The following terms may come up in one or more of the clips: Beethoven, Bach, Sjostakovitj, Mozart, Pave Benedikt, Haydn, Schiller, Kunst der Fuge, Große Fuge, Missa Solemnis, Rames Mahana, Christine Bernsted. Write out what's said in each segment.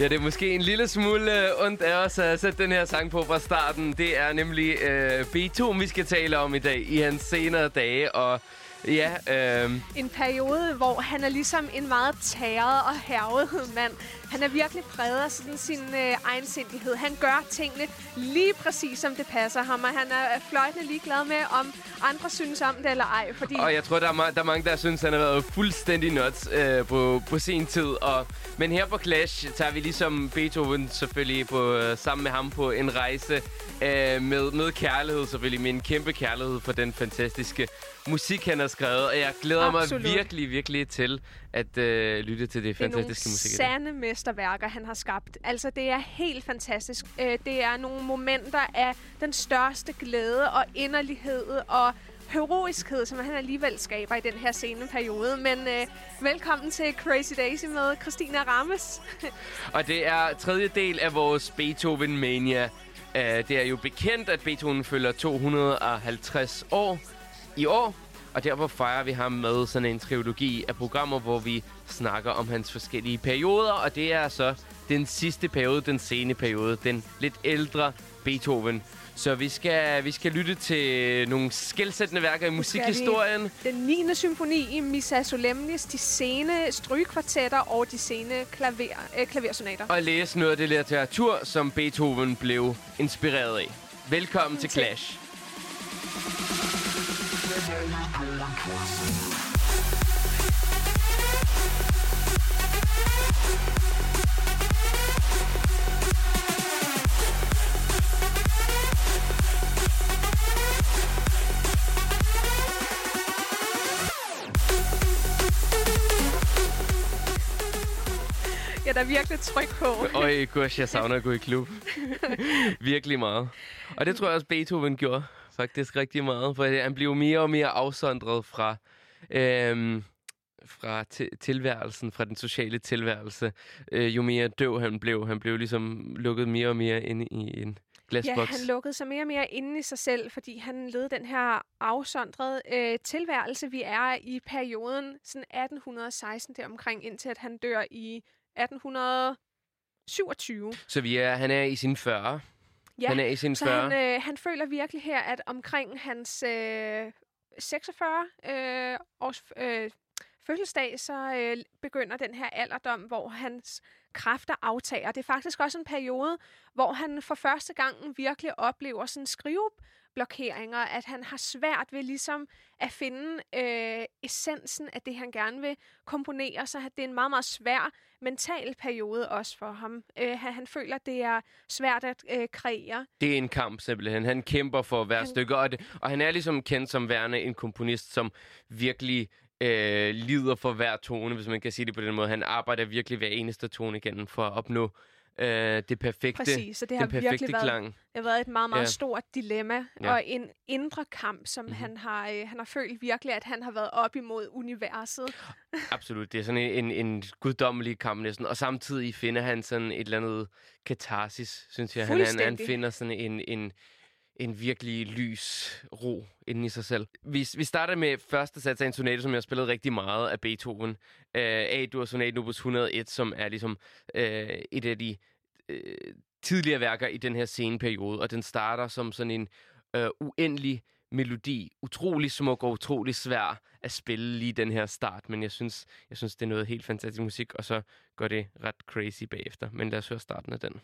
Ja, det er måske en lille smule ondt af os at sætte den her sang på fra starten. Det er nemlig Beethoven, vi skal tale om i dag, i hans senere dage. Og ja, en periode, hvor han er ligesom en meget tæret og hærget mand. Han er virkelig præget af sådan sin egensindighed. Han gør tingene lige præcis, som det passer ham, og han er fløjtende ligeglad med, om andre synes om det eller ej. Fordi... Og jeg tror, der er mange, der synes, han har været fuldstændig nuts på sin tid. Men her på Clash tager vi ligesom Beethoven selvfølgelig sammen med ham på en rejse med kærlighed selvfølgelig, med en kæmpe kærlighed for den fantastiske musik, han har skrevet. Og jeg glæder mig virkelig, virkelig til at lytte til det fantastiske musik. Det er nogle sande mesterværker, han har skabt. Altså, det er helt fantastisk. Det er nogle momenter af den største glæde og inderlighed og heroiskhed, som han alligevel skaber i den her sene periode. Men velkommen til Crazy Daisy med Christina Rames. Og det er tredje del af vores Beethoven-mania. Det er jo bekendt, at Beethoven fylder 250 år i år. Og derfor fejrer vi ham med sådan en trilogi af programmer, hvor vi snakker om hans forskellige perioder. Og det er så den sidste periode, den sene periode, den lidt ældre Beethoven. Så vi skal lytte til nogle skelsættende værker i musikhistorien. Den 9. symfoni i Missa Solemnis, de sene strygekvartetter og de sene klaversonater. Og læse noget af det litteratur, som Beethoven blev inspireret af. Velkommen til Clash. Ja, der er virkelig tryk på. Øj, gosh, jeg savner at gå i klub. Virkelig meget. Og det tror jeg også, Beethoven gjorde faktisk rigtig meget, for han blev mere og mere afsondret fra, tilværelsen, fra den sociale tilværelse. Jo mere døv han blev. Han blev ligesom lukket mere og mere ind i en glasboks. Ja, han lukkede sig mere og mere inde i sig selv, fordi han levede den her afsondrede tilværelse. Vi er i perioden sådan 1816 deromkring, indtil at han dør i 1827. Så han er i sine 40. Ja, han er i sine 40. Han føler virkelig her, at omkring hans 46 års fødselsdag, så begynder den her alderdom, hvor hans kræfter aftager. Det er faktisk også en periode, hvor han for første gang virkelig oplever sådan skriveblokeringer, at han har svært ved ligesom at finde essensen af det, han gerne vil komponere. Så det er en meget, meget svær mental periode også for ham. Han føler, det er svært at kreere. Det er en kamp simpelthen. Han kæmper for hver stykke, og han er ligesom kendt som værende en komponist, som virkelig lider for hver tone, hvis man kan sige det på den måde. Han arbejder virkelig hver eneste tone igennem for at opnå det perfekte. Præcis, og det har virkelig været et meget, meget stort dilemma, og en indre kamp, som han har følt virkelig, at han har været op imod universet. Absolut, det er sådan en guddommelig kamp næsten, og samtidig finder han sådan et eller andet katarsis, synes jeg. Han finder sådan en en virkelig lys ro inden i sig selv. Vi starter med første sats af en sonate, som jeg har spillet rigtig meget af Beethoven. A-dur sonaten opus 101, som er ligesom et af de tidligere værker i den her sceneperiode, og den starter som sådan en uendelig melodi. Utrolig smuk og utrolig svær at spille lige den her start, men jeg synes det er noget helt fantastisk musik, og så går det ret crazy bagefter. Men lad os høre starten af den.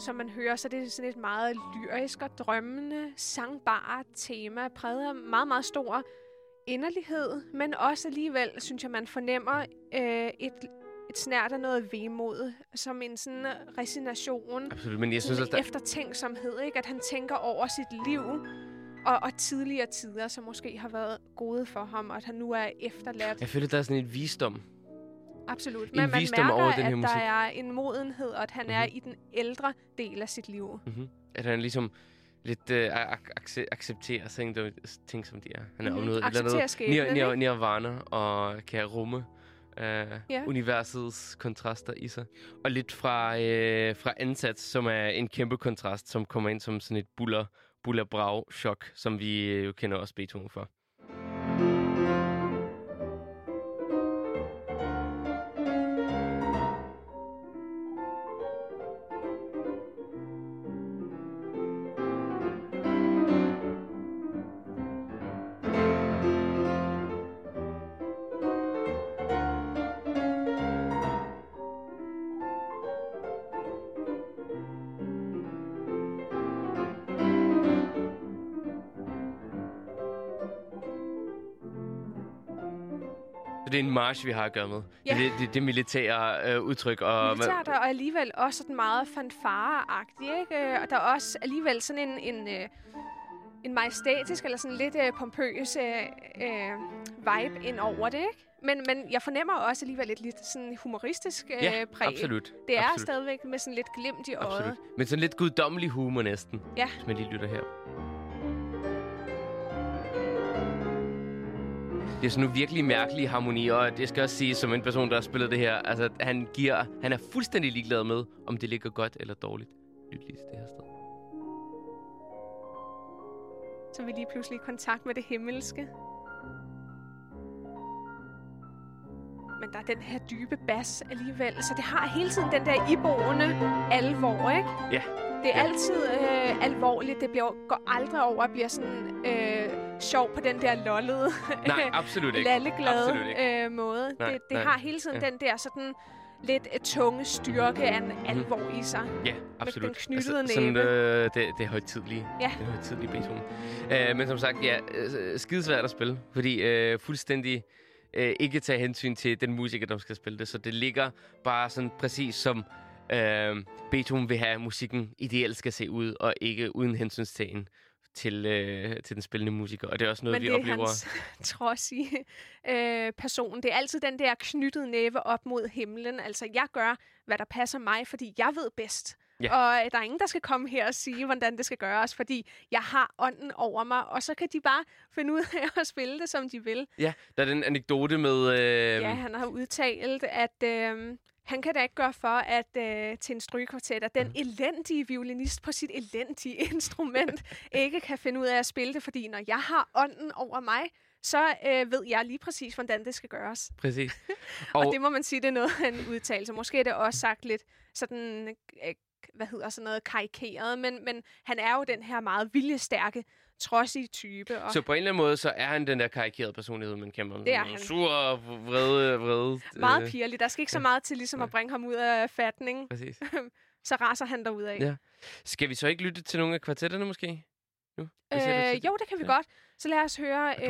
Som man hører, så det er sådan et meget lyrisk og drømmende, sangbart tema, præget af meget, meget stor inderlighed, men også alligevel, synes jeg, man fornemmer et snært af noget vemod, som en sådan resignation. Absolut, men jeg synes også, eftertænksomhed, ikke? At han tænker over sit liv og tidligere tider, som måske har været gode for ham, og at han nu er efterladt. Jeg føler, der er sådan en visdom. Absolut, men man mærker, over den her at musik. Der er en modenhed, og at han er i den ældre del af sit liv. Mm-hmm. At han ligesom lidt accepterer ting, som de er. Han er om noget eller nirvana og kan rumme universets kontraster i sig. Og lidt fra ansats, som er en kæmpe kontrast, som kommer ind som sådan et buller-brag-chok, som vi jo kender også Beethoven for. Det er en march, vi har at gøre med. Ja. Det militære udtryk. Militært og alligevel også sådan meget fanfare-agtigt, ikke? Og der er også alligevel sådan en majestætisk eller sådan lidt pompøs vibe ind over det, ikke? Men jeg fornemmer også alligevel lidt sådan humoristisk præg. Absolut. Det er absolut. Stadigvæk med sådan lidt glimt i øjet. Absolut. Men sådan lidt guddommelig humor næsten, hvis man lige lytter her. Det er sådan nogle virkelig mærkelige harmonier, og det skal også sige, som en person, der har spillet det her, altså han er fuldstændig ligeglad med, om det ligger godt eller dårligt. Lyt lige til det her sted. Så vi lige pludselig i kontakt med det himmelske. Men der er den her dybe bas alligevel, så det har hele tiden den der iboende alvor, ikke? Ja. Det er altid alvorligt, det går aldrig over og bliver sådan... sjov på den der lollede, lalleglade måde. Det har hele tiden den der sådan lidt tunge styrke af en alvor i sig. Ja, absolut. Med den knyttede næve. Det er højtidlige. Ja. Det er højtidlige Beethoven. Men som sagt, skidesvært at spille, fordi fuldstændig ikke tage hensyn til den musiker, der skal spille det, så det ligger bare sådan præcis som Beethoven vil have, musikken ideelt skal se ud, og ikke uden hensynstagen til den spillende musiker, og det er også noget, vi oplever. Men det er hans trodsige person. Det er altid den der knyttede næve op mod himlen. Altså, jeg gør, hvad der passer mig, fordi jeg ved bedst. Ja. Og der er ingen, der skal komme her og sige, hvordan det skal gøres, fordi jeg har ånden over mig, og så kan de bare finde ud af at spille det, som de vil. Ja, der er den anekdote med... Ja, han har udtalt, at... Han kan da ikke gøre for, at til en strygekvartet, at den elendige violinist på sit elendige instrument ikke kan finde ud af at spille det, fordi når jeg har ånden over mig, så ved jeg lige præcis, hvordan det skal gøres. Præcis. Og det må man sige, det er noget af en udtalelse. Måske er det også sagt lidt sådan karikeret, men han er jo den her meget viljestærke, trodsige type. Og så på en eller anden måde, så er han den der karikerede personlighed, man kæmper med. Det er han. Sur og vrede. Meget pirlig. Der skal ikke så meget til ligesom at bringe ham ud af fatning. Præcis. Så raser han derudad. Ja. Skal vi så ikke lytte til nogle af kvartetterne måske? Jo, det kan vi godt. Så lad os høre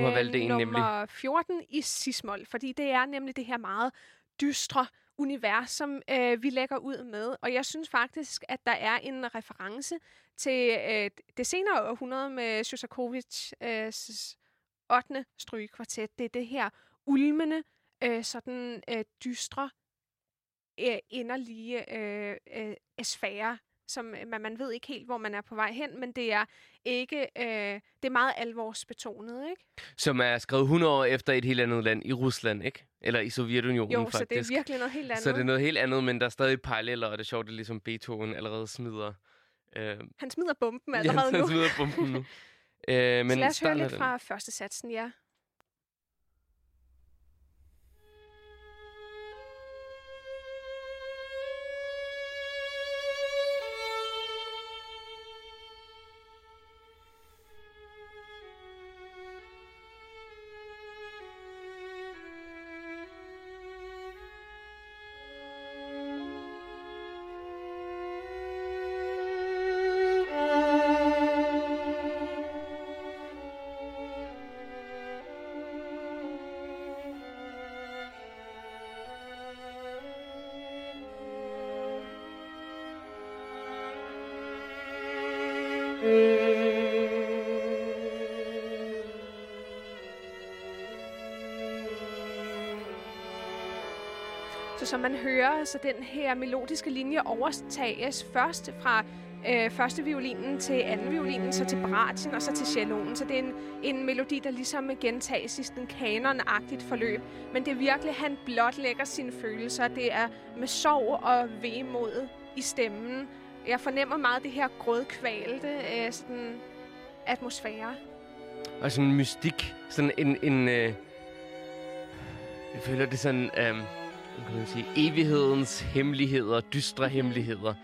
nummer 14 i cis-mol, fordi det er nemlig det her meget dystre univers, som vi lægger ud med. Og jeg synes faktisk, at der er en reference til det senere århundrede med Sjostakovitjs 8. strygekvartet. Det er det her ulmende, sådan dystre, inderlige sfære, som man ved ikke helt, hvor man er på vej hen, men det er ikke det er meget alvorsbetonet, ikke? Som er skrevet 100 år efter et helt andet land i Rusland, ikke? Eller i Sovjetunionen, jo, faktisk. Jo, så det er virkelig noget helt andet. Så det er noget helt andet, men der er stadig paralleller, og det er sjovt, det er ligesom Beethoven allerede smider. Han smider bomben allerede nu. Ja, han smider bomben nu. Men så lad os høre lidt fra første satsen, ja. Så som man hører, så den her melodiske linje overtages først fra første violinen til anden violinen, så til bratien og så til celloen. Så det er en melodi, der ligesom gentages i sådan en kanonagtigt forløb. Men det er virkelig, han blotlægger sine følelser. Det er med sorg og vemod i stemmen. Jeg fornemmer meget det her grødkvalte sådan atmosfære. Og sådan en mystik. Sådan en jeg føler det sådan... kan man sige, evighedens hemmeligheder, dystre hemmeligheder.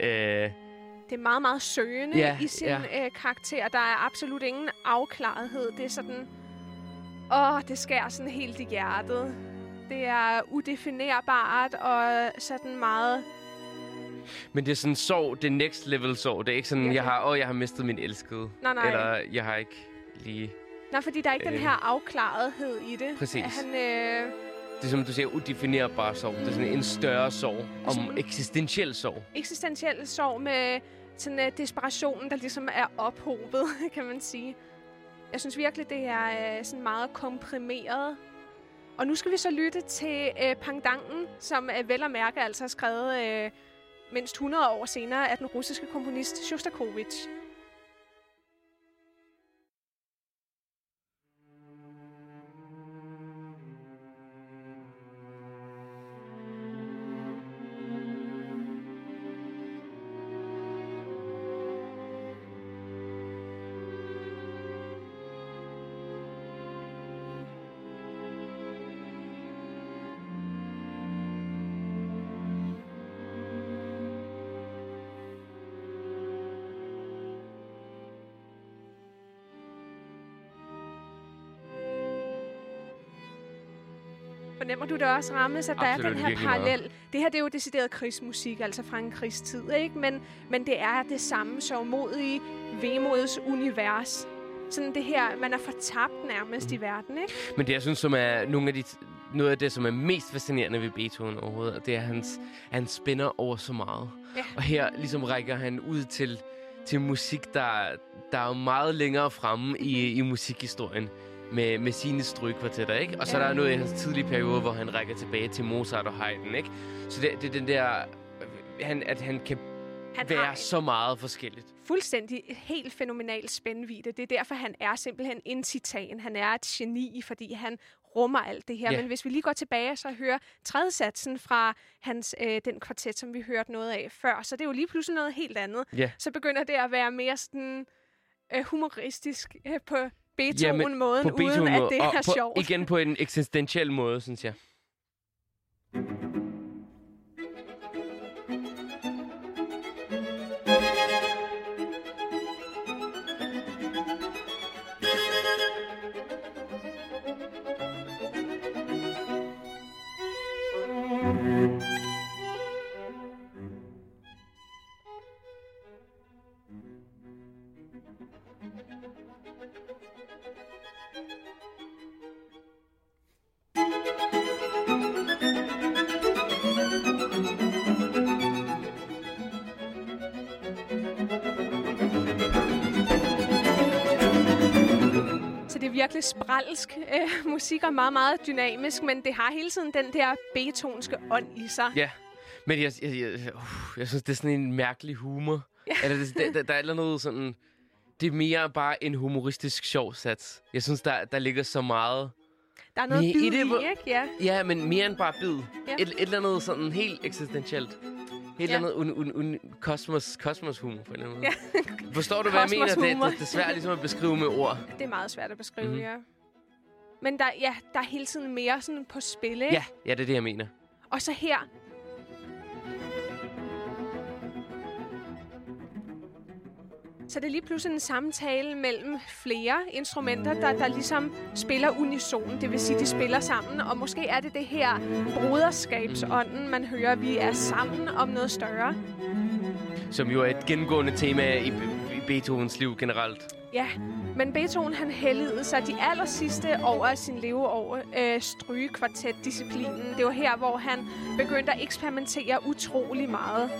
Det er meget, meget søgende i sin karakter. Der er absolut ingen afklarethed. Det er sådan, det skærer sådan helt i hjertet. Det er udefinerbart og sådan meget... Men det er sådan sorg, det er next level sorg. Det er ikke sådan, jeg har mistet min elskede. Nej. Eller jeg har ikke lige... Nej, fordi der er ikke den her afklarethed i det. Præcis. Det er som du siger, udefinerbar sorg. Det er sådan en større sorg, om eksistentiel sorg. Eksistentiel sorg med sådan en desperation, der ligesom er ophobet, kan man sige. Jeg synes virkelig, det er sådan meget komprimeret. Og nu skal vi så lytte til Pendanten, som vel og mærke altså er skrevet mindst 100 år senere af den russiske komponist Sjostakovitj. Fornemmer du det også, Rames, at der absolut, er den her parallel? Det her det er jo decideret krigsmusik, altså fra en krigstid, ikke? Men det er det samme sørgmodige vemodets univers. Sådan det her, man er fortabt nærmest i verden, ikke? Men det, jeg synes, som er noget af det, som er mest fascinerende ved Beethoven overhovedet, det er, at han spænder over så meget. Ja. Og her ligesom rækker han ud til musik, der er meget længere fremme i musikhistorien. Med sine strygekvartetter, ikke? Og så er der noget i hans tidlige periode, hvor han rækker tilbage til Mozart og Haydn, ikke? Så det er den der... Han kan være så meget forskelligt. Fuldstændig helt fænomenal spændvidde. Det er derfor, han er simpelthen en titan. Han er et geni, fordi han rummer alt det her. Yeah. Men hvis vi lige går tilbage og så hører tredje satsen fra hans, den kvartet, som vi hørte noget af før, så det er jo lige pludselig noget helt andet. Yeah. Så begynder det at være mere sådan humoristisk på... Beethoven-måden, ja, uden at det er sjovt. Igen på en eksistentiel måde, synes jeg. virkelig sprælsk musik og meget, meget dynamisk, men det har hele tiden den der beethovenske ånd i sig. Ja, men jeg synes, det er sådan en mærkelig humor. Ja. Altså, der er noget sådan... Det er mere bare en humoristisk sjov sats. Jeg synes, der ligger så meget... Der er noget bid i det, ikke? Ja. Ja, men mere end bare bid. Ja. Et eller andet sådan helt eksistentielt. Helt andet kosmos-humor på en eller anden måde. Ja. Forstår du, hvad jeg mener? Det er svært ligesom at beskrive med ord. Det er meget svært at beskrive, ja. Men der er hele tiden mere sådan på spil, ikke? Ja, det er det, jeg mener. Og så her... Så det er lige pludselig en samtale mellem flere instrumenter, der ligesom spiller unison. Det vil sige, de spiller sammen. Og måske er det her broderskabsånden, man hører, at vi er sammen om noget større. Som jo er et gennemgående tema i Beethovens liv generelt. Ja, men Beethoven han helligede sig de allersidste år af sin leveår strygekvartetdisciplinen. Det var her, hvor han begyndte at eksperimentere utrolig meget.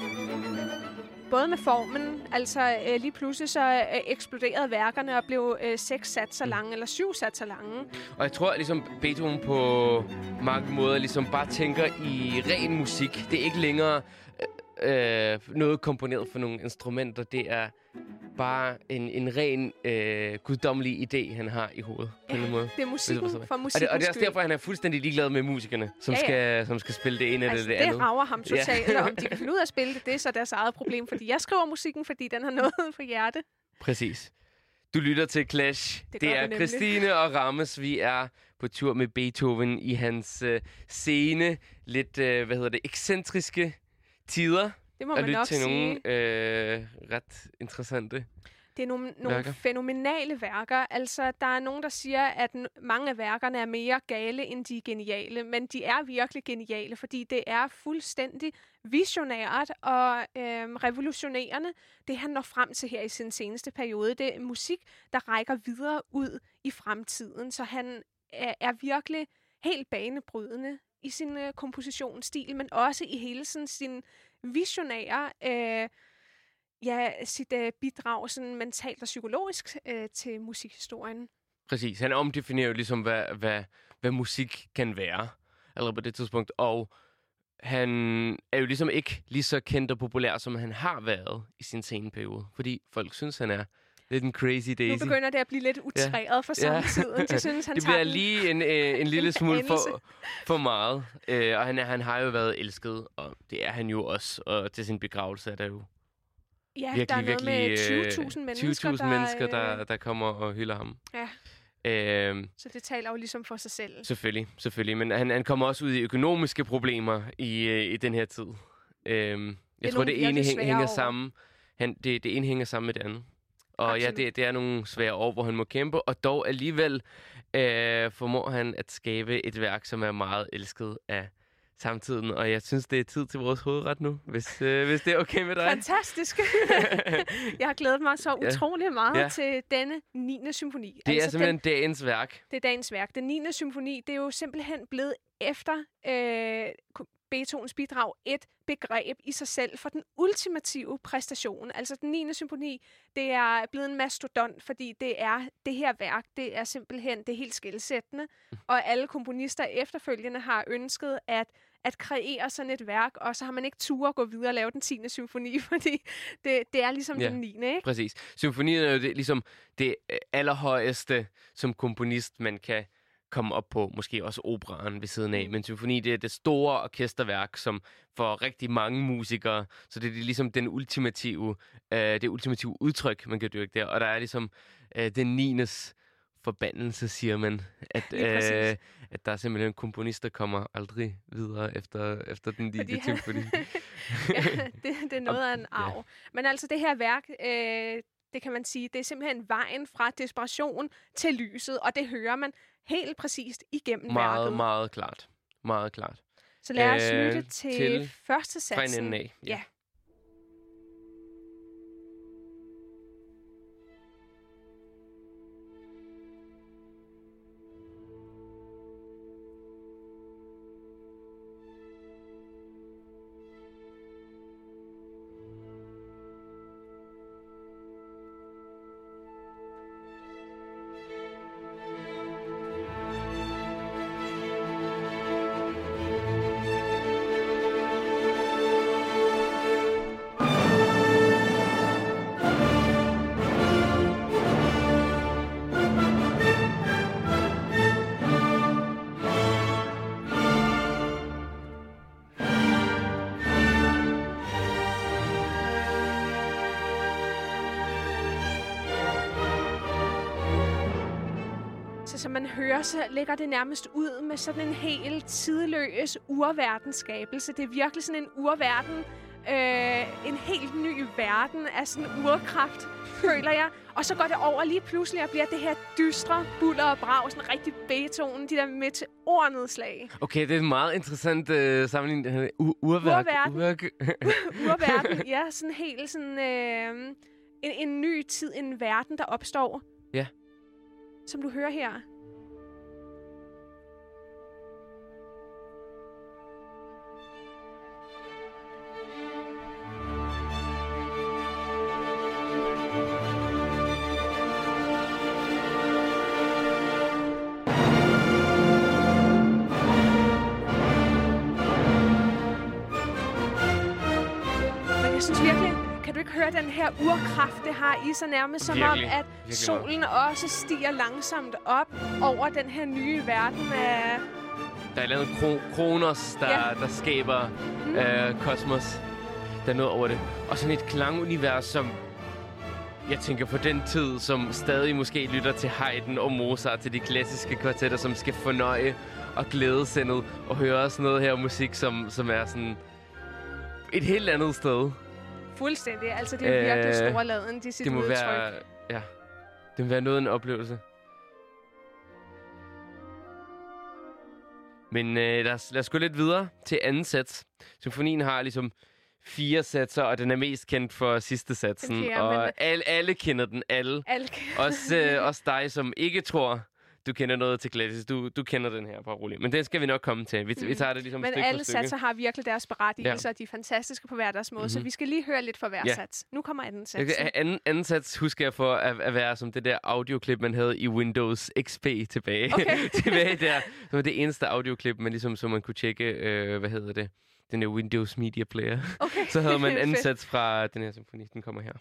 Både med formen, altså lige pludselig så eksploderede værkerne og blev 6 satser lange, eller 7 satser lange. Og jeg tror, at ligesom Beethoven på mange måder ligesom bare tænker i ren musik. Det er ikke længere noget komponeret for nogle instrumenter. Det er bare en ren guddommelig idé, han har i hovedet. Ja, på en måde. Det er musikken for musikkens skyld. Og det er også derfor, han er fuldstændig ligeglad med musikerne, som skal spille det ene altså, eller det andet. Det rager ham totalt, og om de kan finde ud af at spille det, det er så deres eget problem. Fordi jeg skriver musikken, fordi den har noget på hjerte. Præcis. Du lytter til Clash. Det er Christine og Rames. Vi er på tur med Beethoven i hans scene. Lidt, ekscentriske tider. Det må man nok sige. Og lytte til nogle ret interessante. Det er nogle fænomenale værker. Altså, der er nogen, der siger, at mange af værkerne er mere gale, end de er geniale. Men de er virkelig geniale, fordi det er fuldstændig visionært og revolutionerende, det han når frem til her i sin seneste periode. Det er musik, der rækker videre ud i fremtiden. Så han er virkelig helt banebrydende i sin kompositionsstil, men også i hele sådan, sin visionære sit bidrag sådan mentalt og psykologisk til musikhistorien. Præcis. Han omdefinerer jo ligesom, hvad musik kan være allerede på det tidspunkt, og han er jo ligesom ikke lige så kendt og populær, som han har været i sin seneperiode, fordi folk synes, han er lidt en crazy daisy. Nu begynder det at blive lidt utræret for samtiden. De synes, han det bliver lige en lille smule for meget. Og han har jo været elsket, og det er han jo også. Og til sin begravelse er der jo virkelig 20.000 mennesker, der kommer og hylder ham. Ja. Så det taler jo ligesom for sig selv. Selvfølgelig. Men han kommer også ud i økonomiske problemer i den her tid. Jeg tror, det ene hænger sammen. Det ene hænger sammen med det andet. Og absolut. Ja, det er nogle svære år, hvor han må kæmpe, og dog alligevel formår han at skabe et værk, som er meget elsket af samtiden. Og jeg synes, det er tid til vores hovedret nu, hvis det er okay med dig. Fantastisk! Jeg har glædet mig så utrolig meget til denne 9. symfoni. Det er simpelthen dagens værk. Det er dagens værk. Den 9. symfoni, det er jo simpelthen blevet efter... Beethovens bidrag et begreb i sig selv for den ultimative præstation. Altså den 9. symfoni, det er blevet en mastodont, fordi det er det her værk, det er simpelthen det helt skelsættende, og alle komponister efterfølgende har ønsket at kreere sådan et værk, og så har man ikke tur at gå videre og lave den 10. symfoni, fordi det er ligesom den 9. Ikke? Præcis. Symfonien er jo ligesom det allerhøjeste som komponist, man kan komme op på, måske også operaen ved siden af, men symfoni, det er det store orkesterværk, som for rigtig mange musikere, så det er ligesom den ultimative, det ultimative udtryk, man kan dyrke der, og der er ligesom den 9. forbandelse, siger man, at der er simpelthen komponister, der kommer aldrig videre efter den 9. symfoni. Det er noget af en arv. Ja. Men altså det her værk, det kan man sige, det er simpelthen vejen fra desperation til lyset, og det hører man helt præcist igennem meget, værket. Meget klart. Meget klart. Så lad os lytte til første satsen. Ja. Så som man hører, så ligger det nærmest ud med sådan en helt tidløs urverdensskabelse. Det er virkelig sådan en urverden, en helt ny verden af sådan urkraft, føler jeg. Og så går det over lige pludselig og bliver det her dystre, buller og brag, sådan rigtig Beethoven, de der meteornedslag. Okay, det er en meget interessant sammenligning. Urverden, ja. Sådan helt sådan en ny tid, en verden, der opstår. Ja. Som du hører her. Den her urkraft, det har i sig nærmest som virkelig, om, at solen meget. Også stiger langsomt op over den her nye verden af... Der er lavet Kronos, der skaber kosmos. Der er noget over det. Og sådan et klangunivers, som jeg tænker på den tid, som stadig måske lytter til Haydn og Mozart, til de klassiske kvartetter, som skal fornøje og glæde sindet og høre også noget her musik, som er sådan et helt andet sted. Fuldstændig. Altså, det er virkelig storladen, de sit det må udtryk. Være, ja. Det må være noget af en oplevelse. Men lad os gå lidt videre til anden sats. Symfonien har ligesom 4 satser, og den er mest kendt for sidste satsen. Okay, og men... alle kender den. Alle. Også dig, som ikke tror... Du kender noget til klassisk. Du kender den her, bare rolig. Men den skal vi nok komme til. Vi tager det ligesom stykke for stykke. Men alle satser har virkelig deres berettigelse, og de er fantastiske på hver deres måde. Mm-hmm. Så vi skal lige høre lidt fra hver sats. Nu kommer anden sats. Anden sats husker jeg for at være som det der audioklip, man havde i Windows XP tilbage. Okay. Tilbage der. Det var det eneste audioklip, man ligesom, så man kunne tjekke, den der Windows Media Player. Okay. Så havde man anden sats fra den her symfoni. Den kommer her.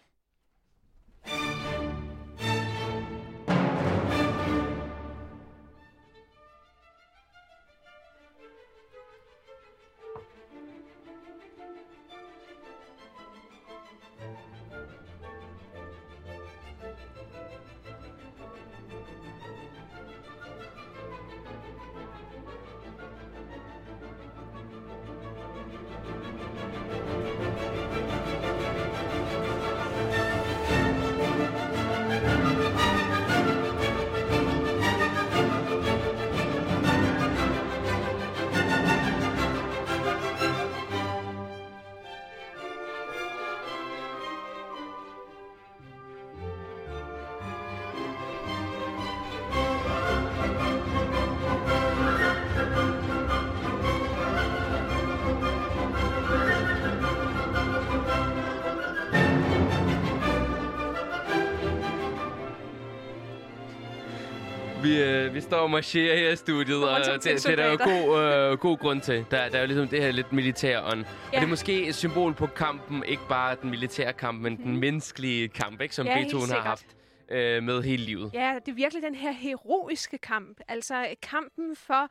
Vi står og marcherer her i studiet, og det er der jo god grund til. Der er jo ligesom det her lidt militærånd. Ja. Og det er måske et symbol på kampen, ikke bare den militære kamp, men den menneskelige kamp, ikke, som Beethoven har haft med hele livet. Ja, det er virkelig den her heroiske kamp. Altså kampen for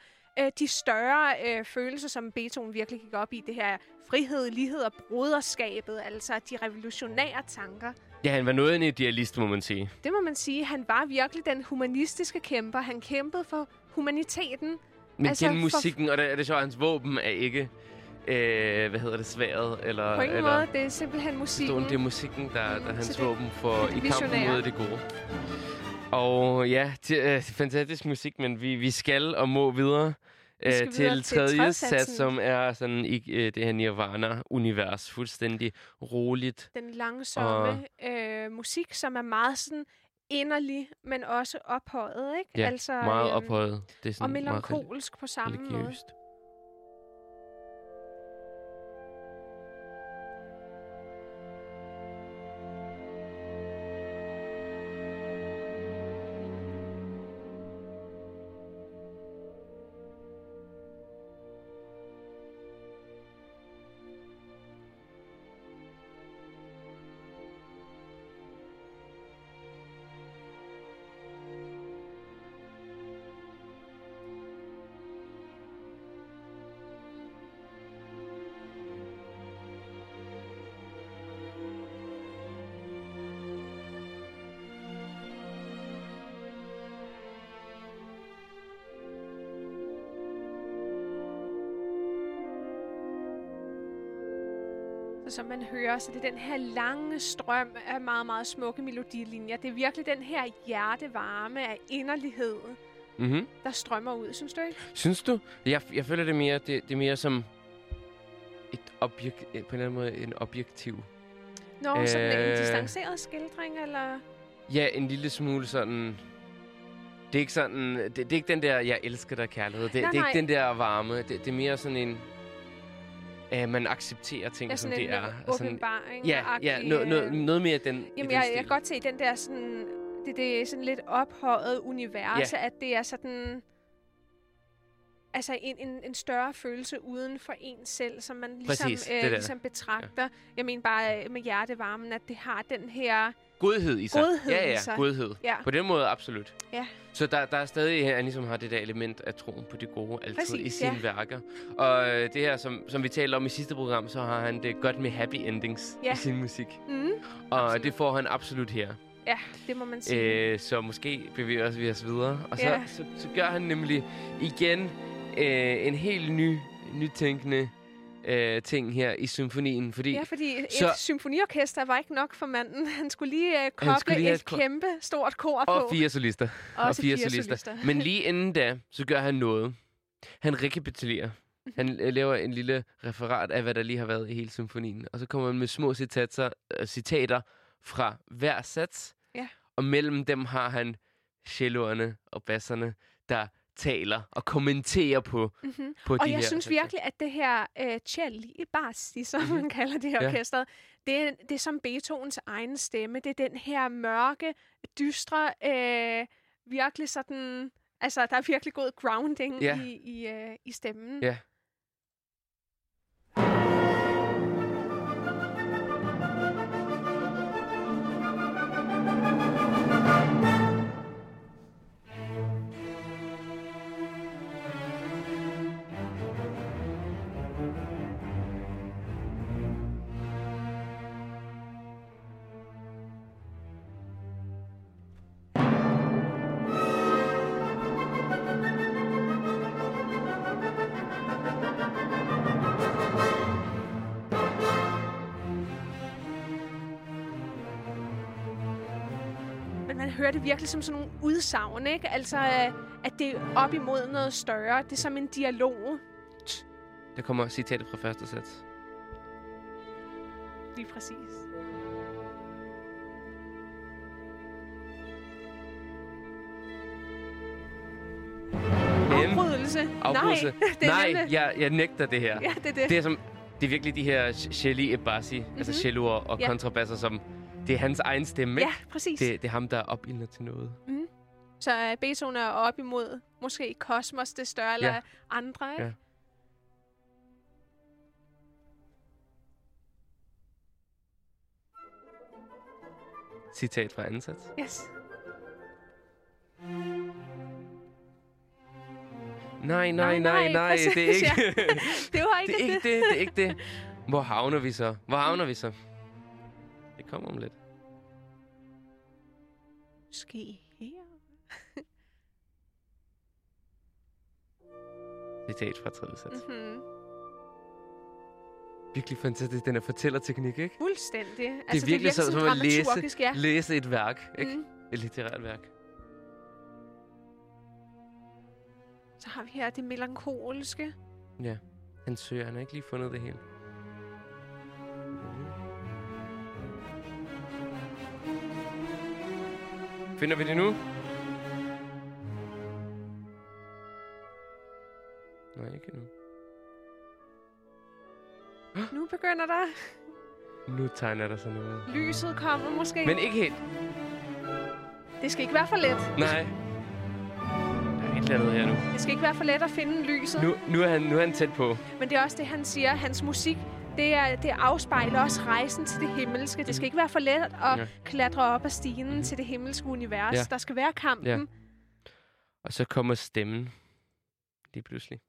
de større følelser, som Beethoven virkelig gik op i. Det her frihed, lighed og broderskabet, altså de revolutionære tanker. Ja, han var noget en idealist, må man sige. Det må man sige. Han var virkelig den humanistiske kæmper. Han kæmpede for humaniteten. Men altså gennem musikken, og det er sjovt, hans våben er ikke, sværet? Eller, på ingen måde, det er simpelthen musikken. Det er musikken, der er hans våben for i kampen mod det gode. Og ja, det er fantastisk musik, men vi skal og må videre. Til tredje sats, som er sådan det her nirvana-univers, fuldstændig roligt. Den langsomme musik, som er meget sådan inderlig, men også ophøjet, ikke? Ja, altså, meget ophøjet. Det er sådan og melankolsk meget på samme religiøst. Måde. som man hører. Så det er den her lange strøm af meget, meget smukke melodilinjer. Det er virkelig den her hjertevarme af inderlighed, der strømmer ud, synes du ikke? Synes du? Jeg føler det mere, det er mere som et objekt, på en eller anden måde en objektiv. Nå, sådan en distanceret skildring, eller? Ja, en lille smule sådan. Det er ikke sådan, det er ikke den der, jeg elsker dig kærlighed. Det er ikke den der varme. Det er mere sådan en, man accepterer ting, som det er. Åbenbaring. Ja, noget mere den. Jamen, jeg kan godt se den der sådan, det er sådan lidt ophøjet univers, at det er sådan, altså en større følelse uden for en selv, som man ligesom, ligesom betragter. Ja. Jeg mener bare med hjertevarmen, at det har den her godhed i sig. Godhed. Ja. På den måde absolut. Ja. Så der er stadig her, ligesom har det der element af troen på det gode altid i sine værker. Og det her, som vi talte om i sidste program, så har han det godt med happy endings i sin musik. Og det får han absolut her. Ja, det må man sige. Så måske bevæger vi os videre. Og så gør han nemlig igen en helt nytænkende ting her i symfonien. Fordi et symfoniorkester var ikke nok for manden. Han skulle lige koble et kæmpe stort kor på. Og fire solister. Men lige inden da, så gør han noget. Han rekapitulerer. Han laver en lille referat af, hvad der lige har været i hele symfonien. Og så kommer han med små citater fra hver sats. Ja. Og mellem dem har han celloerne og basserne, der taler og kommenterer på og de her. Og jeg synes virkelig, at det her celli bassi, som man kalder det her orkester, det er som Beethovens egen stemme. Det er den her mørke, dystre, virkelig sådan, altså der er virkelig god grounding i stemmen. Ja. Hører det virkelig som sådan nogle udsagn, ikke? Altså, at det er op imod noget større. Det er som en dialog. Der kommer citatet fra første sats. Lige præcis. Afbrydelse. Nej, jeg nægter det her. Ja, det. Det er virkelig de her celli e bassi, altså celloer og kontrabasser, som det er hans egen stemme, ikke? Ja, præcis. Det er ham, der opildner til noget. Så Beethoven er op imod måske kosmos, det større, eller andre, ikke? Ja. Citat fra anden sats. Yes. Nej. Det er ikke det. Var ikke det. Det er ikke det. Hvor havner vi så? Det kommer om lidt. Måske her. Citat fra tredje sats. Virkelig fantastisk. Den her fortællerteknik, ikke? Fuldstændig. Det er altså, virkelig som at læse et værk, ikke? Et litterært værk. Så har vi her det melankoliske. Ja. Han har ikke lige fundet det hele. Finder vi det nu? Nej, ikke nu. Nu begynder der. Nu tegner der sig noget. Lyset kommer måske. Men ikke helt. Det skal ikke være for let. Nej. Der er et eller andet her nu. Det skal ikke være for let at finde lyset. Nu er han tæt på. Men det er også det, han siger. Hans musik, det afspejler også rejsen til det himmelske. Det skal ikke være for let at klatre op ad stigen til det himmelske univers. Ja. Der skal være kampen. Ja. Og så kommer stemmen lige pludselig.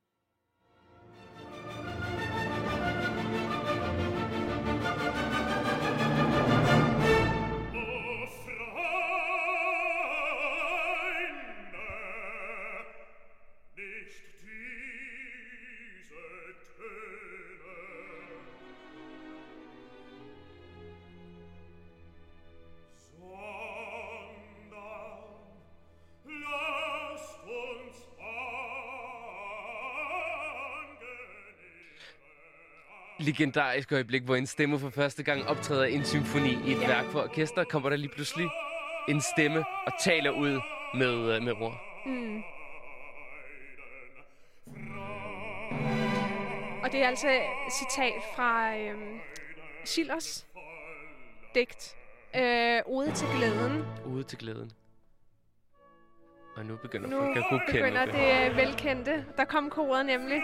legendarisk øjeblik, hvor en stemme for første gang optræder i en symfoni i et værk for orkester, kommer der lige pludselig en stemme og taler ud med ord. Mm. Og det er altså et citat fra Schillers digt, Ode til glæden. Ode til glæden. Og nu begynder folk at kunne kende det. Nu begynder det velkendte. Der kom koret nemlig.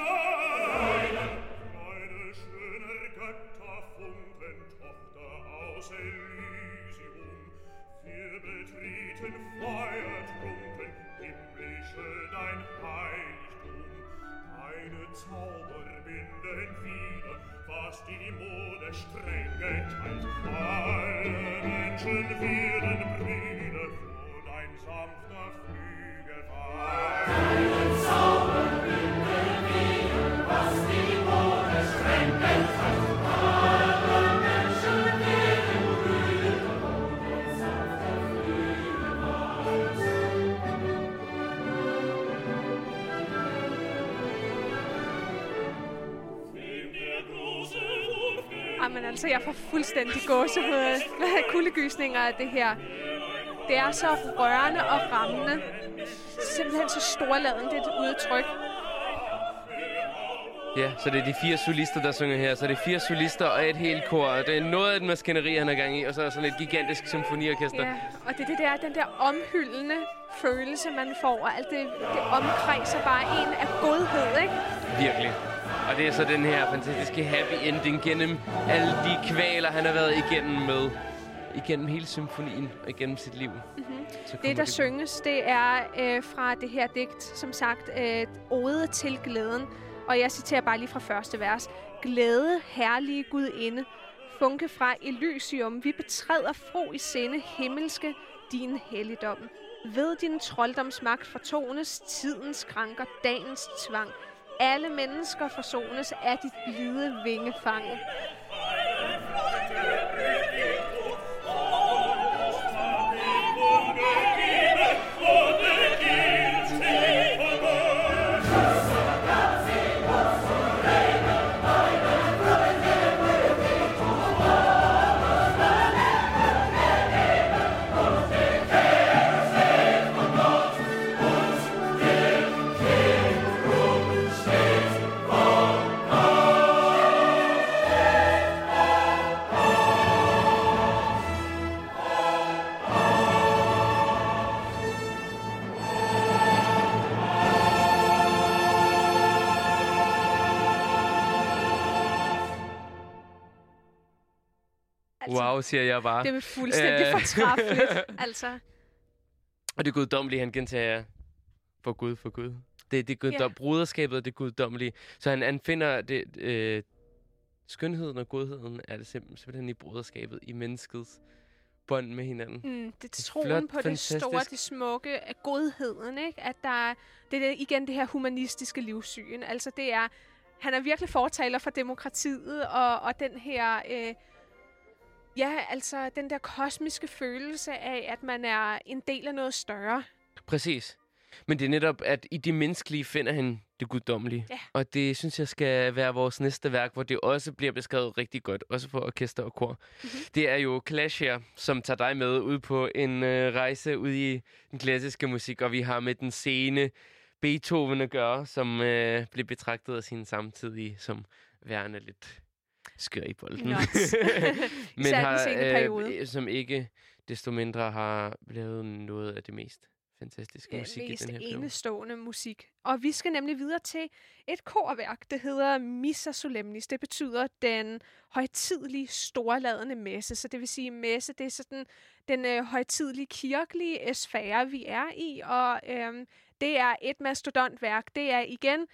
Men altså, jeg får fuldstændig gåsehud, kuldegysninger af det her. Det er så rørende og rammende. Simpelthen så storladent et udtryk. Ja, så det er de 4 solister, der synger her. Så det er 4 solister og et helt kor. Og det er noget af den maskineri, han er gang i. Og så er sådan et gigantisk symfoniorkester. Ja, og det er det der, den der omhyldende følelse, man får. Og alt det omkredser bare en af godhed, ikke? Virkelig. Og det er så den her fantastiske happy ending gennem alle de kvaler, han har været igennem med. Igennem hele symfonien og igennem sit liv. Mm-hmm. Det, der synges, det er fra det her digt, som sagt, Ode til glæden. Og jeg citerer bare lige fra første vers. Glæde, herlige gudinde, funke fra Elysium, vi betræder fro i sinde, himmelske, din helligdom. Ved din trolddomsmagt fortones, tidens kranker, dagens tvang. Alle mennesker forsones af dit blide vingefang. Wow, siger jeg bare. Det er fuldstændig fortræffeligt, altså. Og det guddommelige, han gentager, for Gud, for Gud. Det bruderskabet og det guddommelige. Så han finder det, skønheden og godheden er det simpelthen i bruderskabet, i menneskets bånd med hinanden. Mm, det er troen flot, på fantastisk. Det store, det smukke af godheden, ikke? At der, det er igen det her humanistiske livssyn. Altså det er, han er virkelig fortaler for demokratiet og den her... Ja, altså den der kosmiske følelse af, at man er en del af noget større. Præcis. Men det er netop, at i det menneskelige finder han det guddommelige. Ja. Og det synes jeg skal være vores næste værk, hvor det også bliver beskrevet rigtig godt, også for orkester og kor. Mm-hmm. Det er jo Classier, som tager dig med ud på en rejse ud i den klassiske musik, og vi har med den sene Beethoven at gøre, som blev betragtet af sine samtidige som værende lidt... skør i bolden. Men som ikke desto mindre har lavet noget af det mest fantastiske musik i den her periode. Enestående musik. Og vi skal nemlig videre til et korværk, det hedder Missa Solemnis. Det betyder den højtidelige, storladende messe. Så det vil sige, messe, det er sådan den højtidelige kirkelige sfære, vi er i. Og det er et mastodontværk. Det er igen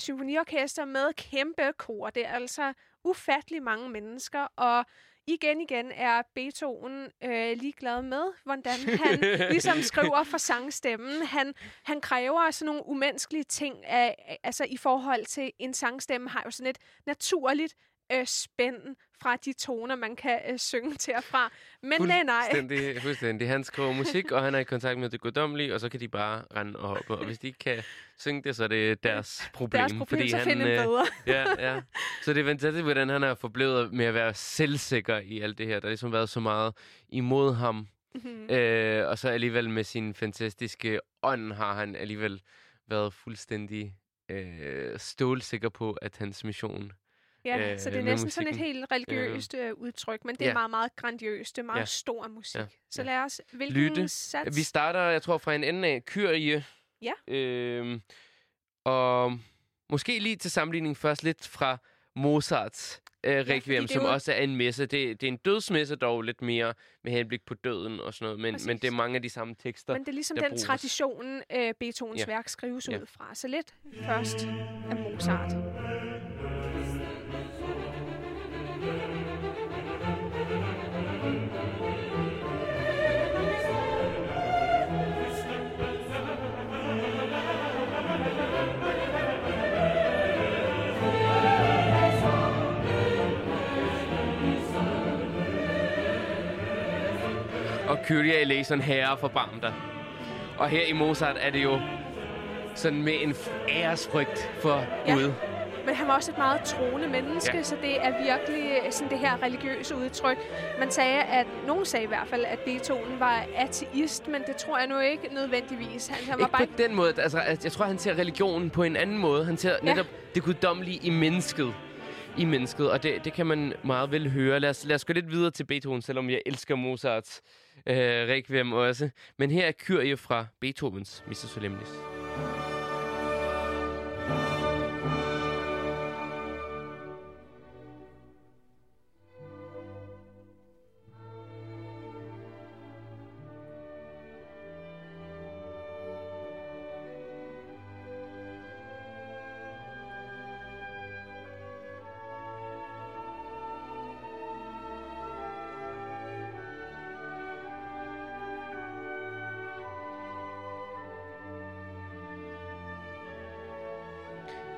symfoniorkester med kæmpe kor. Det er altså ufattelig mange mennesker, og igen er Beethoven ligeglad med, hvordan han ligesom skriver for sangstemmen. Han kræver sådan nogle umenneskelige ting, altså i forhold til en sangstemme har jo sådan et naturligt spænden fra de toner, man kan synge til og fra. Men fuldstændig. Han skriver musik, og han er i kontakt med det guddommelige, og så kan de bare rende og hoppe. Og hvis de ikke kan synge det, så er det deres problem. Deres problem, fordi så finder han bedre. Ja. Så det er fantastisk, hvordan han er forblevet med at være selvsikker i alt det her. Der har ligesom været så meget imod ham. Mm-hmm. Og så alligevel med sin fantastiske ånd har han alligevel været fuldstændig stålsikker på, at hans mission... Ja, så det er næsten musikken. Sådan et helt religiøst udtryk, men det er meget, meget grandiøst. Det er meget stor musik. Ja. Så lad os... Lytte. Sats? Vi starter, jeg tror, fra en ende af Kyrie. Ja. Og måske lige til sammenligning først lidt fra Mozarts Requiem, som også er en messe. Det er en dødsmesse dog lidt mere med henblik på døden og sådan noget, men det er mange af de samme tekster, der men det er ligesom den bruges. Tradition, Beethovens værk skrives ud fra. Så lidt først af Mozart. Og Kyrie eleison, herre forbarm dig. Og her i Mozart er det jo sådan med en æresfrygt for Gud. Men han var også et meget troende menneske, så det er virkelig sådan det her religiøse udtryk. Man sagde, at nogen sagde i hvert fald, at Beethoven var ateist, men det tror jeg nu ikke nødvendigvis. Han var ikke bare på den måde. Altså, jeg tror, han ser religionen på en anden måde. Han ser netop det guddommelige i mennesket. Og det kan man meget vel høre. Lad os gå lidt videre til Beethoven, selvom jeg elsker Mozarts Requiem også. Men her er Kyrie fra Beethovens Missa Solemnis.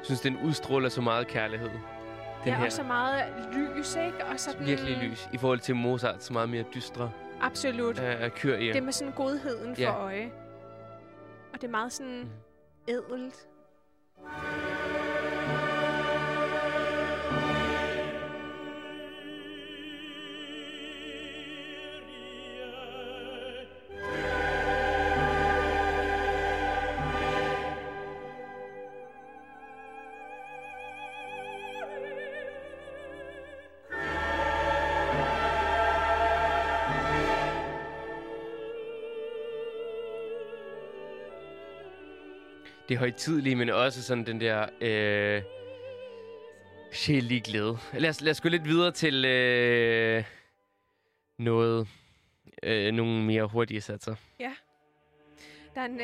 Jeg synes, den udstråler så meget kærlighed. Den her. Og så meget lys, ikke? Og sådan... Virkelig lys. I forhold til Mozart, så meget mere dystre. Absolut. Kyrie. Det med sådan godheden for øje. Og det er meget sådan ædelt. Det højtidelige, men også sådan den der sjælige glæde. Lad os gå lidt videre til nogle mere hurtige satser. Ja. Der er en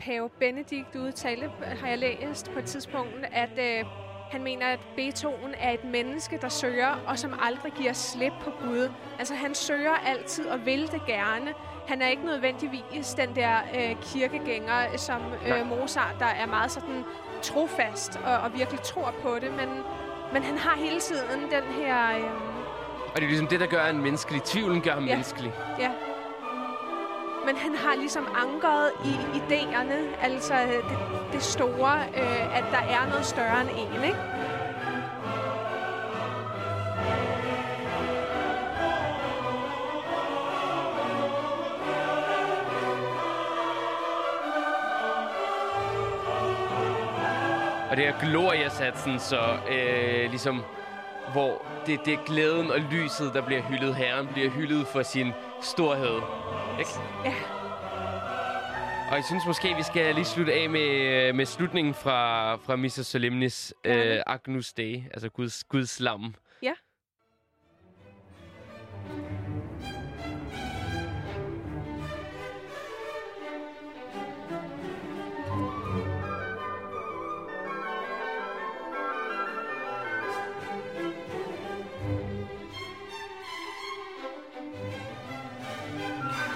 Pave Benedikt udtale, har jeg læst på et tidspunkt, at han mener, at Beethoven er et menneske, der søger, og som aldrig giver slip på Gud. Altså, han søger altid og vil det gerne. Han er ikke nødvendigvis den der kirkegænger, som Mozart, der er meget sådan trofast og virkelig tror på det. Men han har hele tiden den her... Og det er ligesom det, der gør en menneskelig. Tvivlen gør ham menneskelig. Ja. Men han har ligesom ankret i idéerne, altså det store, at der er noget større end en, ikke? Og det er Gloria-satsen så, ligesom, hvor det er glæden og lyset, der bliver hyldet. Herren bliver hyldet for sin storhed. Ikke? Ja. Og jeg synes måske, vi skal lige slutte af med slutningen fra Missa Solemnis, Agnus Dei, altså Guds lam. Ja.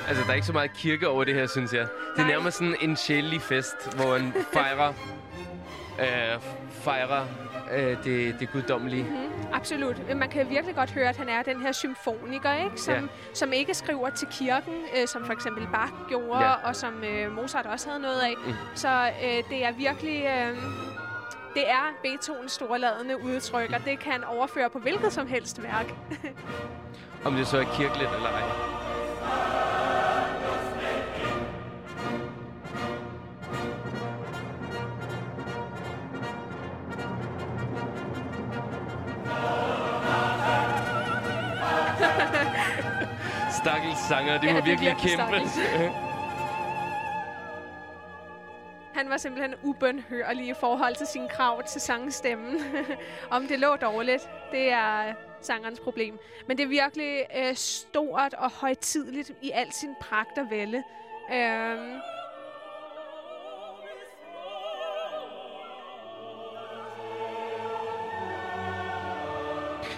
Altså, der er ikke så meget kirke over det her, synes jeg. Det er nærmest sådan en sjældent fest, hvor man fejrer fejrer det guddommelige. Mm-hmm. Absolut. Man kan virkelig godt høre, at han er den her symfoniker, ikke? Som ikke skriver til kirken, som for eksempel Bach gjorde, og som Mozart også havde noget af. Mm. Så det er virkelig... Det er Beethovens storladende udtryk, og det kan overføre på hvilket som helst værk. Om det så er kirkeligt eller ej. Stakkels sanger, det må virkelig kæmpe. Han var simpelthen ubønhørlig i forhold til sine krav til sangstemmen. Om det lå dårligt, det er sangerens problem. Men det er virkelig stort og højtideligt i al sin pragt og vælde.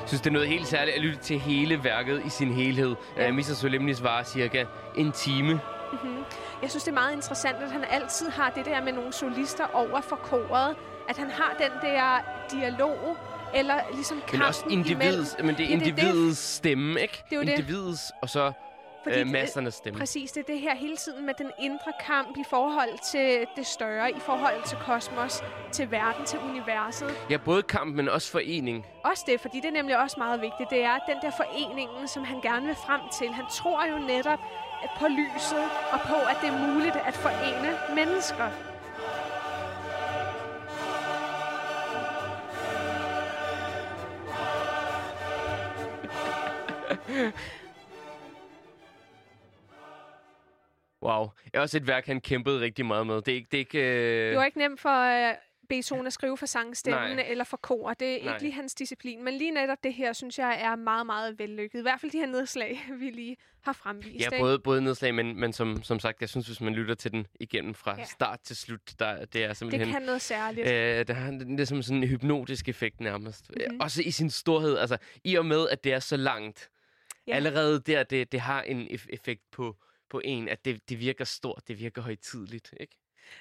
Jeg synes, det er noget helt særligt at lytte til hele værket i sin helhed. Ja. Missa Solemnis var cirka en time. Mm-hmm. Jeg synes, det er meget interessant, at han altid har det der med nogle solister over for koret. At han har den der dialog, eller ligesom kampen men det er individets stemme, ikke? Det er individets, det. Og så massernes stemme. Præcis, det er det her hele tiden med den indre kamp i forhold til det større, i forhold til kosmos, til verden, til universet. Ja, både kamp, men også forening. Også det, fordi det er nemlig også meget vigtigt. Det er den der foreningen, som han gerne vil frem til. Han tror jo netop på lyset og på, at det er muligt at forene mennesker. Wow. Det er også et værk, han kæmpede rigtig meget med. Det var ikke nemt for Beethoven at skrive for sangstemmen eller for kor. Det er ikke lige hans disciplin. Men lige netop det her, synes jeg, er meget, meget vellykket. I hvert fald de her nedslag, vi lige har fremvist. Ja, både nedslag, men som sagt, jeg synes, hvis man lytter til den igennem fra start til slut, det er simpelthen... Det kan noget særligt. Der har ligesom sådan en hypnotisk effekt nærmest. Mm-hmm. Også i sin storhed. Altså, i og med, at det er så langt. Ja. Allerede der, det har en effekt på en, at det virker stort, det virker højtideligt, ikke?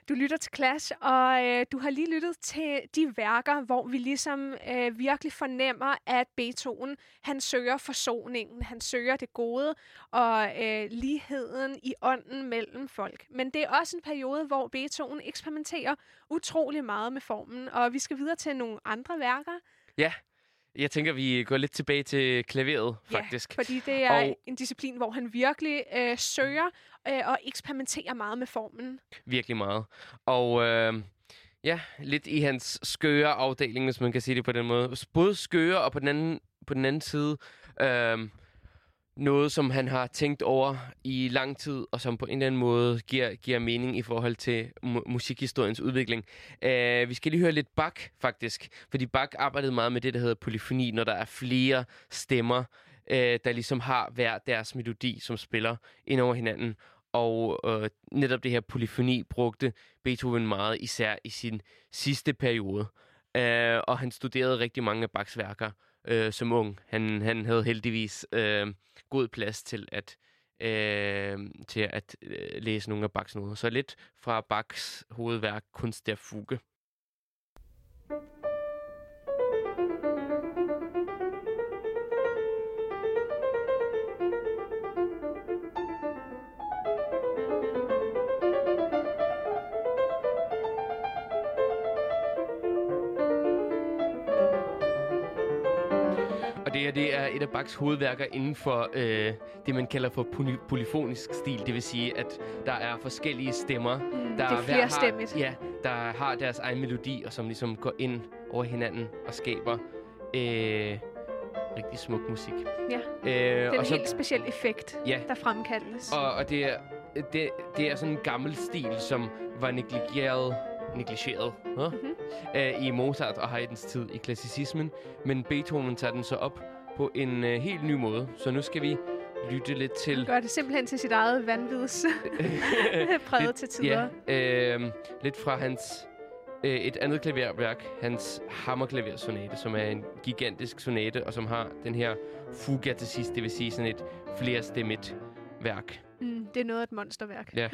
Du lytter til Clash, og du har lige lyttet til de værker, hvor vi ligesom virkelig fornemmer, at Beethoven, han søger forsoningen, han søger det gode og ligheden i ånden mellem folk. Men det er også en periode, hvor Beethoven eksperimenterer utrolig meget med formen, og vi skal videre til nogle andre værker. Ja. Jeg tænker, vi går lidt tilbage til klaveret, faktisk. Ja, fordi det er en disciplin, hvor han virkelig søger og eksperimenterer meget med formen. Virkelig meget. Og lidt i hans skøre afdeling, hvis man kan sige det på den måde. Både skøre og på den anden side noget, som han har tænkt over i lang tid, og som på en eller anden måde giver mening i forhold til musikhistoriens udvikling. Vi skal lige høre lidt Bach, faktisk. Fordi Bach arbejdede meget med det, der hedder polyfoni, når der er flere stemmer, der ligesom har hver deres melodi, som spiller ind over hinanden. Og netop det her polyfoni brugte Beethoven meget, især i sin sidste periode. Og han studerede rigtig mange af Bachs værker. Som ung. Han havde heldigvis god plads til at læse nogle af Bachs noder. Så lidt fra Bachs hovedværk, Kunst der Fuge. Det er et af Bachs hovedværker inden for det, man kalder for polyfonisk stil. Det vil sige, at der er forskellige stemmer, der har deres egen melodi, og som ligesom går ind over hinanden og skaber rigtig smuk musik. Ja, det er en helt speciel effekt, der fremkaldes. Og det er sådan en gammel stil, som var negligeret i Mozart og Haydns tid i klassicismen, men Beethoven tager den så op på en helt ny måde. Så nu skal vi lytte lidt til... Han gør det simpelthen til sit eget vanvids præget til tider. Ja, lidt fra hans et andet klaverværk, hans hammerklaversonate, som er en gigantisk sonate, og som har den her fuga til sidst, det vil sige sådan et flerstemmet værk. Mm, det er noget af et monsterværk. Ja.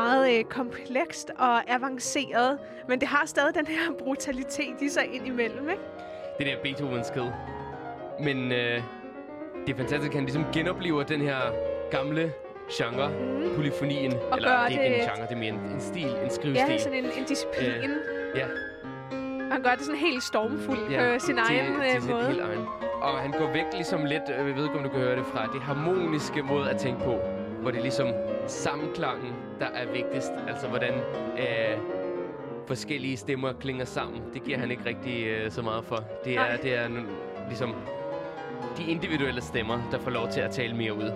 meget komplekst og avanceret, men det har stadig den her brutalitet i sig indimellem, ikke? Det der Beethoven-skid. Men det er fantastisk, at han ligesom genoplever den her gamle genre, polyfonien. Og eller det er ikke en genre, det er mere en stil, en skrivestil. Ja, sådan en disciplin. Ja. Og han gør det sådan helt stormfuldt på sin egen måde. Helt egen. Og han går væk ligesom lidt, jeg ved ikke om du kan høre det, fra det harmoniske måde at tænke på, hvor det er ligesom sammenklangen, der er vigtigst. Altså hvordan forskellige stemmer klinger sammen. Det giver han ikke rigtig så meget for. Det er ligesom de individuelle stemmer, der får lov til at tale mere ud.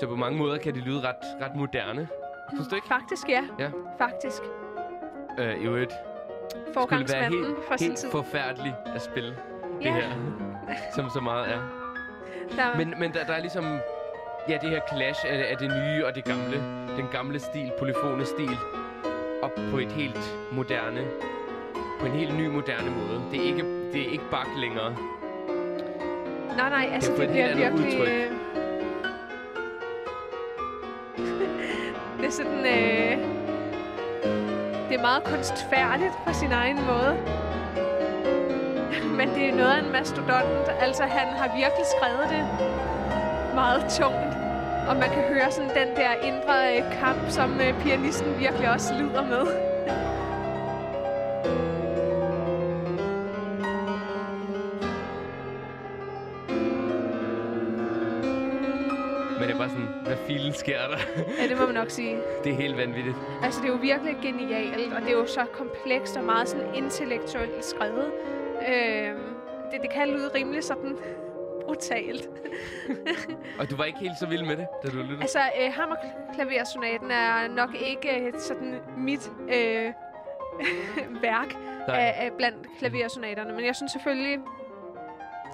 Så på mange måder kan det lyde ret moderne. Synes du ikke? Faktisk, ja. Faktisk. I øvrigt. Forgangsmanden skulle være helt forfærdelig at spille det her, som så meget er. Men der er ligesom det her clash af det nye og det gamle. Den gamle stil, polyfone stil, op på et helt moderne, på en helt ny moderne måde. Det er ikke Bach længere. Nej, altså det bliver virkelig... Det er sådan, det er meget kunstfærdigt på sin egen måde. Men det er noget af en mastodont. Altså, han har virkelig skrevet det meget tungt. Og man kan høre sådan den der indre kamp, som pianisten virkelig også lider med. Men det er bare sådan, hvad filen sker der? Ja, det må man nok sige. Det er helt vanvittigt. Altså, det er jo virkelig genialt, og det er jo så komplekst og meget sådan intellektuelt skrevet. Det kan lyde rimelig sådan brutalt. Og du var ikke helt så vild med det, da du lyttede? Altså, hammerklaversonaten er nok ikke sådan mit værk blandt klaversonaterne, men jeg synes selvfølgelig...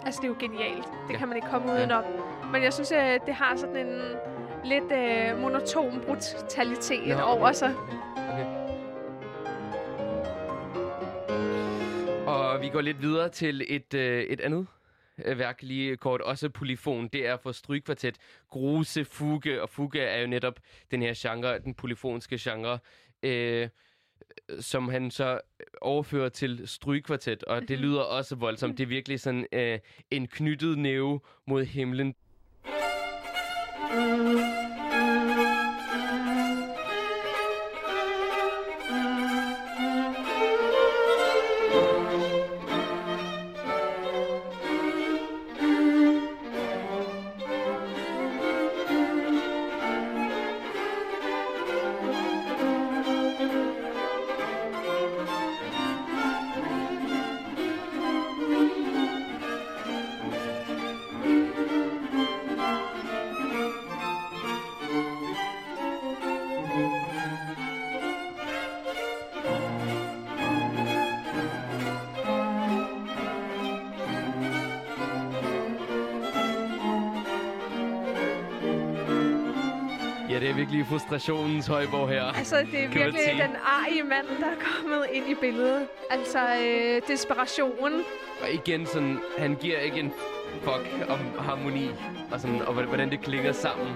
Altså, det er jo genialt. Det kan man ikke komme udenom. Men jeg synes, det har sådan en lidt monoton brutalitet over sig. Okay. Og vi går lidt videre til et andet værk, lige kort. Også polyfon. Det er for strygekvartet. Große Fuge. Og fuge er jo netop den her genre, den polyfonske genre, som han så overfører til strygekvartet, og det lyder også voldsomt. Det er virkelig sådan en knyttet næve mod himlen. Ja, det er virkelig frustrationens højborg her. Altså, det er virkelig den arige mand, der er kommet ind i billedet. Altså, desperationen. Og igen sådan, han giver ikke en fuck om harmoni, og sådan, og hvordan det klinger sammen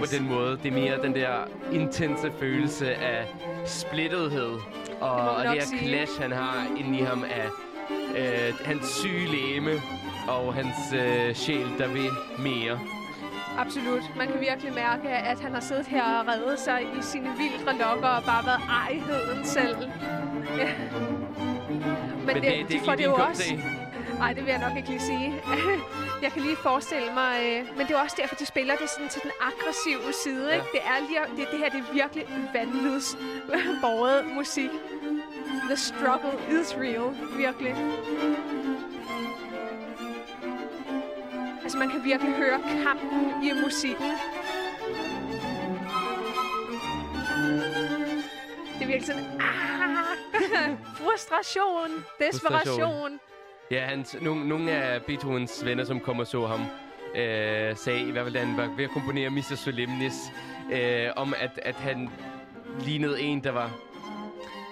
på den måde. Det er mere den der intense følelse af splittethed, og det her clash, han har inde i ham af hans syge legeme og hans sjæl, der vil mere. Absolut. Man kan virkelig mærke, at han har siddet her og reddet sig i sine vildre lokker og bare været ejheden selv. Ja. Men det får det jo også... Nej, det vil jeg nok ikke lige sige. Jeg kan lige forestille mig... Men det er også derfor, de spiller det sådan til den aggressive side, ikke? Det her er virkelig vanvids borget musik. The struggle is real. Virkelig. Altså, man kan virkelig høre kampen i musikken. Det er virkelig sådan... Frustration! Desperation! Ja, nogle af Beethovens venner, som kom og så ham, sagde, i hvert fald da han var ved at komponere Mr. Solemnis, om at han lignede en, der var...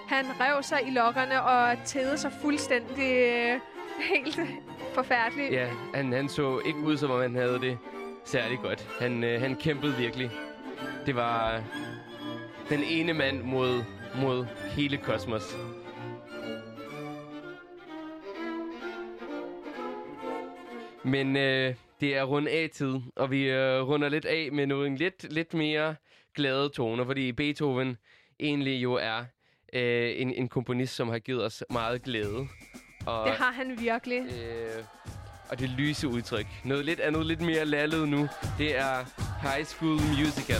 Han rev sig i lokkerne og tædede sig fuldstændig... helt forfærdelig. Ja, han så ikke ud, som om han havde det særlig godt. Han kæmpede virkelig. Det var den ene mand mod hele kosmos. Men det er rund A-tid, og vi runder lidt af med nogle lidt mere glade toner, fordi Beethoven egentlig jo er en komponist, som har givet os meget glæde. Og, det har han virkelig. Og det lyse udtryk. Noget lidt andet, lidt mere lallet nu. Det er High School Musical.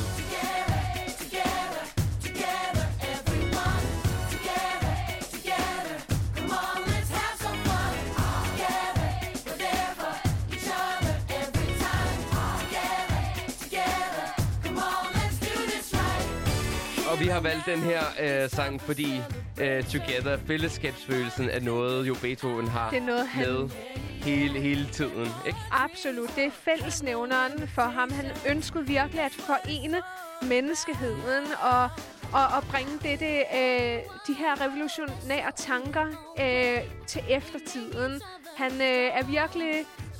Og vi har valgt den her sang, fordi Together, fællesskabsfølelsen, er noget, jo Beethoven har med hele tiden, ikke? Absolut. Det er fællesnævneren for ham. Han ønskede virkelig at forene menneskeheden og bringe de her revolutionære tanker til eftertiden. Han er virkelig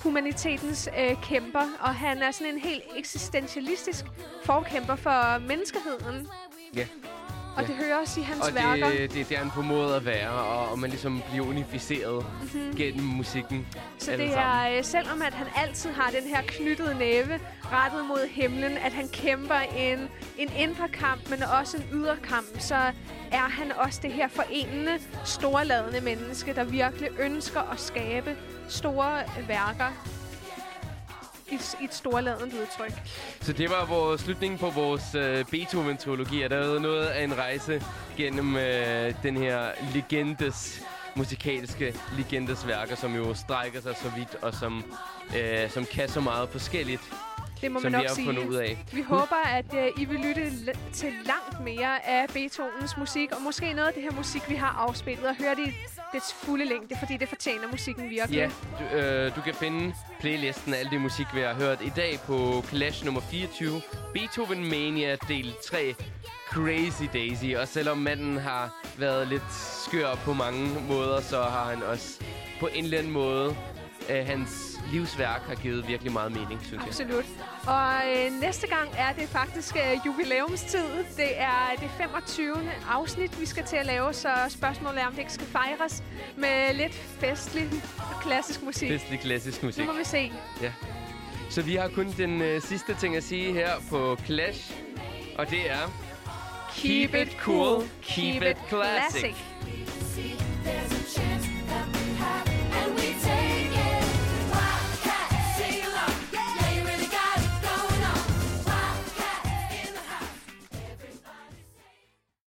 humanitetens kæmper, og han er sådan en helt eksistentialistisk forkæmper for menneskeheden. Ja. Og det høres i hans værker. Og det er han på måde at være, og man ligesom bliver unificeret gennem musikken. Så det er, selvom at han altid har den her knyttede næve rettet mod himlen, at han kæmper en indre kamp, men også en ydre kamp, så er han også det her forenende, storladende menneske, der virkelig ønsker at skabe store værker i et storladent udtryk. Så det var vores slutning på vores Beethoven-trilogi. Der er noget af en rejse gennem den her musikalske legendes værker, som jo strækker sig så vidt, og som kan så meget forskelligt, det må som man vi har fundet ud af. Vi håber, at I vil lytte til langt mere af Beethovens musik, og måske noget af det her musik, vi har afspillet, og høre det i dets fulde længde, fordi det fortjener musikken virkelig. Ja, du kan finde playlisten af alt det musik, vi har hørt i dag på Clash nummer 24, Beethoven Mania del 3, Crazy Daisy. Og selvom manden har været lidt skør på mange måder, så har han også på en eller anden måde, hans livsværk har givet virkelig meget mening, synes jeg. Absolut. Og næste gang er det faktisk jubilæumstid. Det er det 25. afsnit, vi skal til at lave, så spørgsmålet er, om det ikke skal fejres med lidt festlig og klassisk musik. Festlig klassisk musik. Nu må vi se. Ja. Så vi har kun den sidste ting at sige her på Clash, og det er... Keep it cool, keep it classic.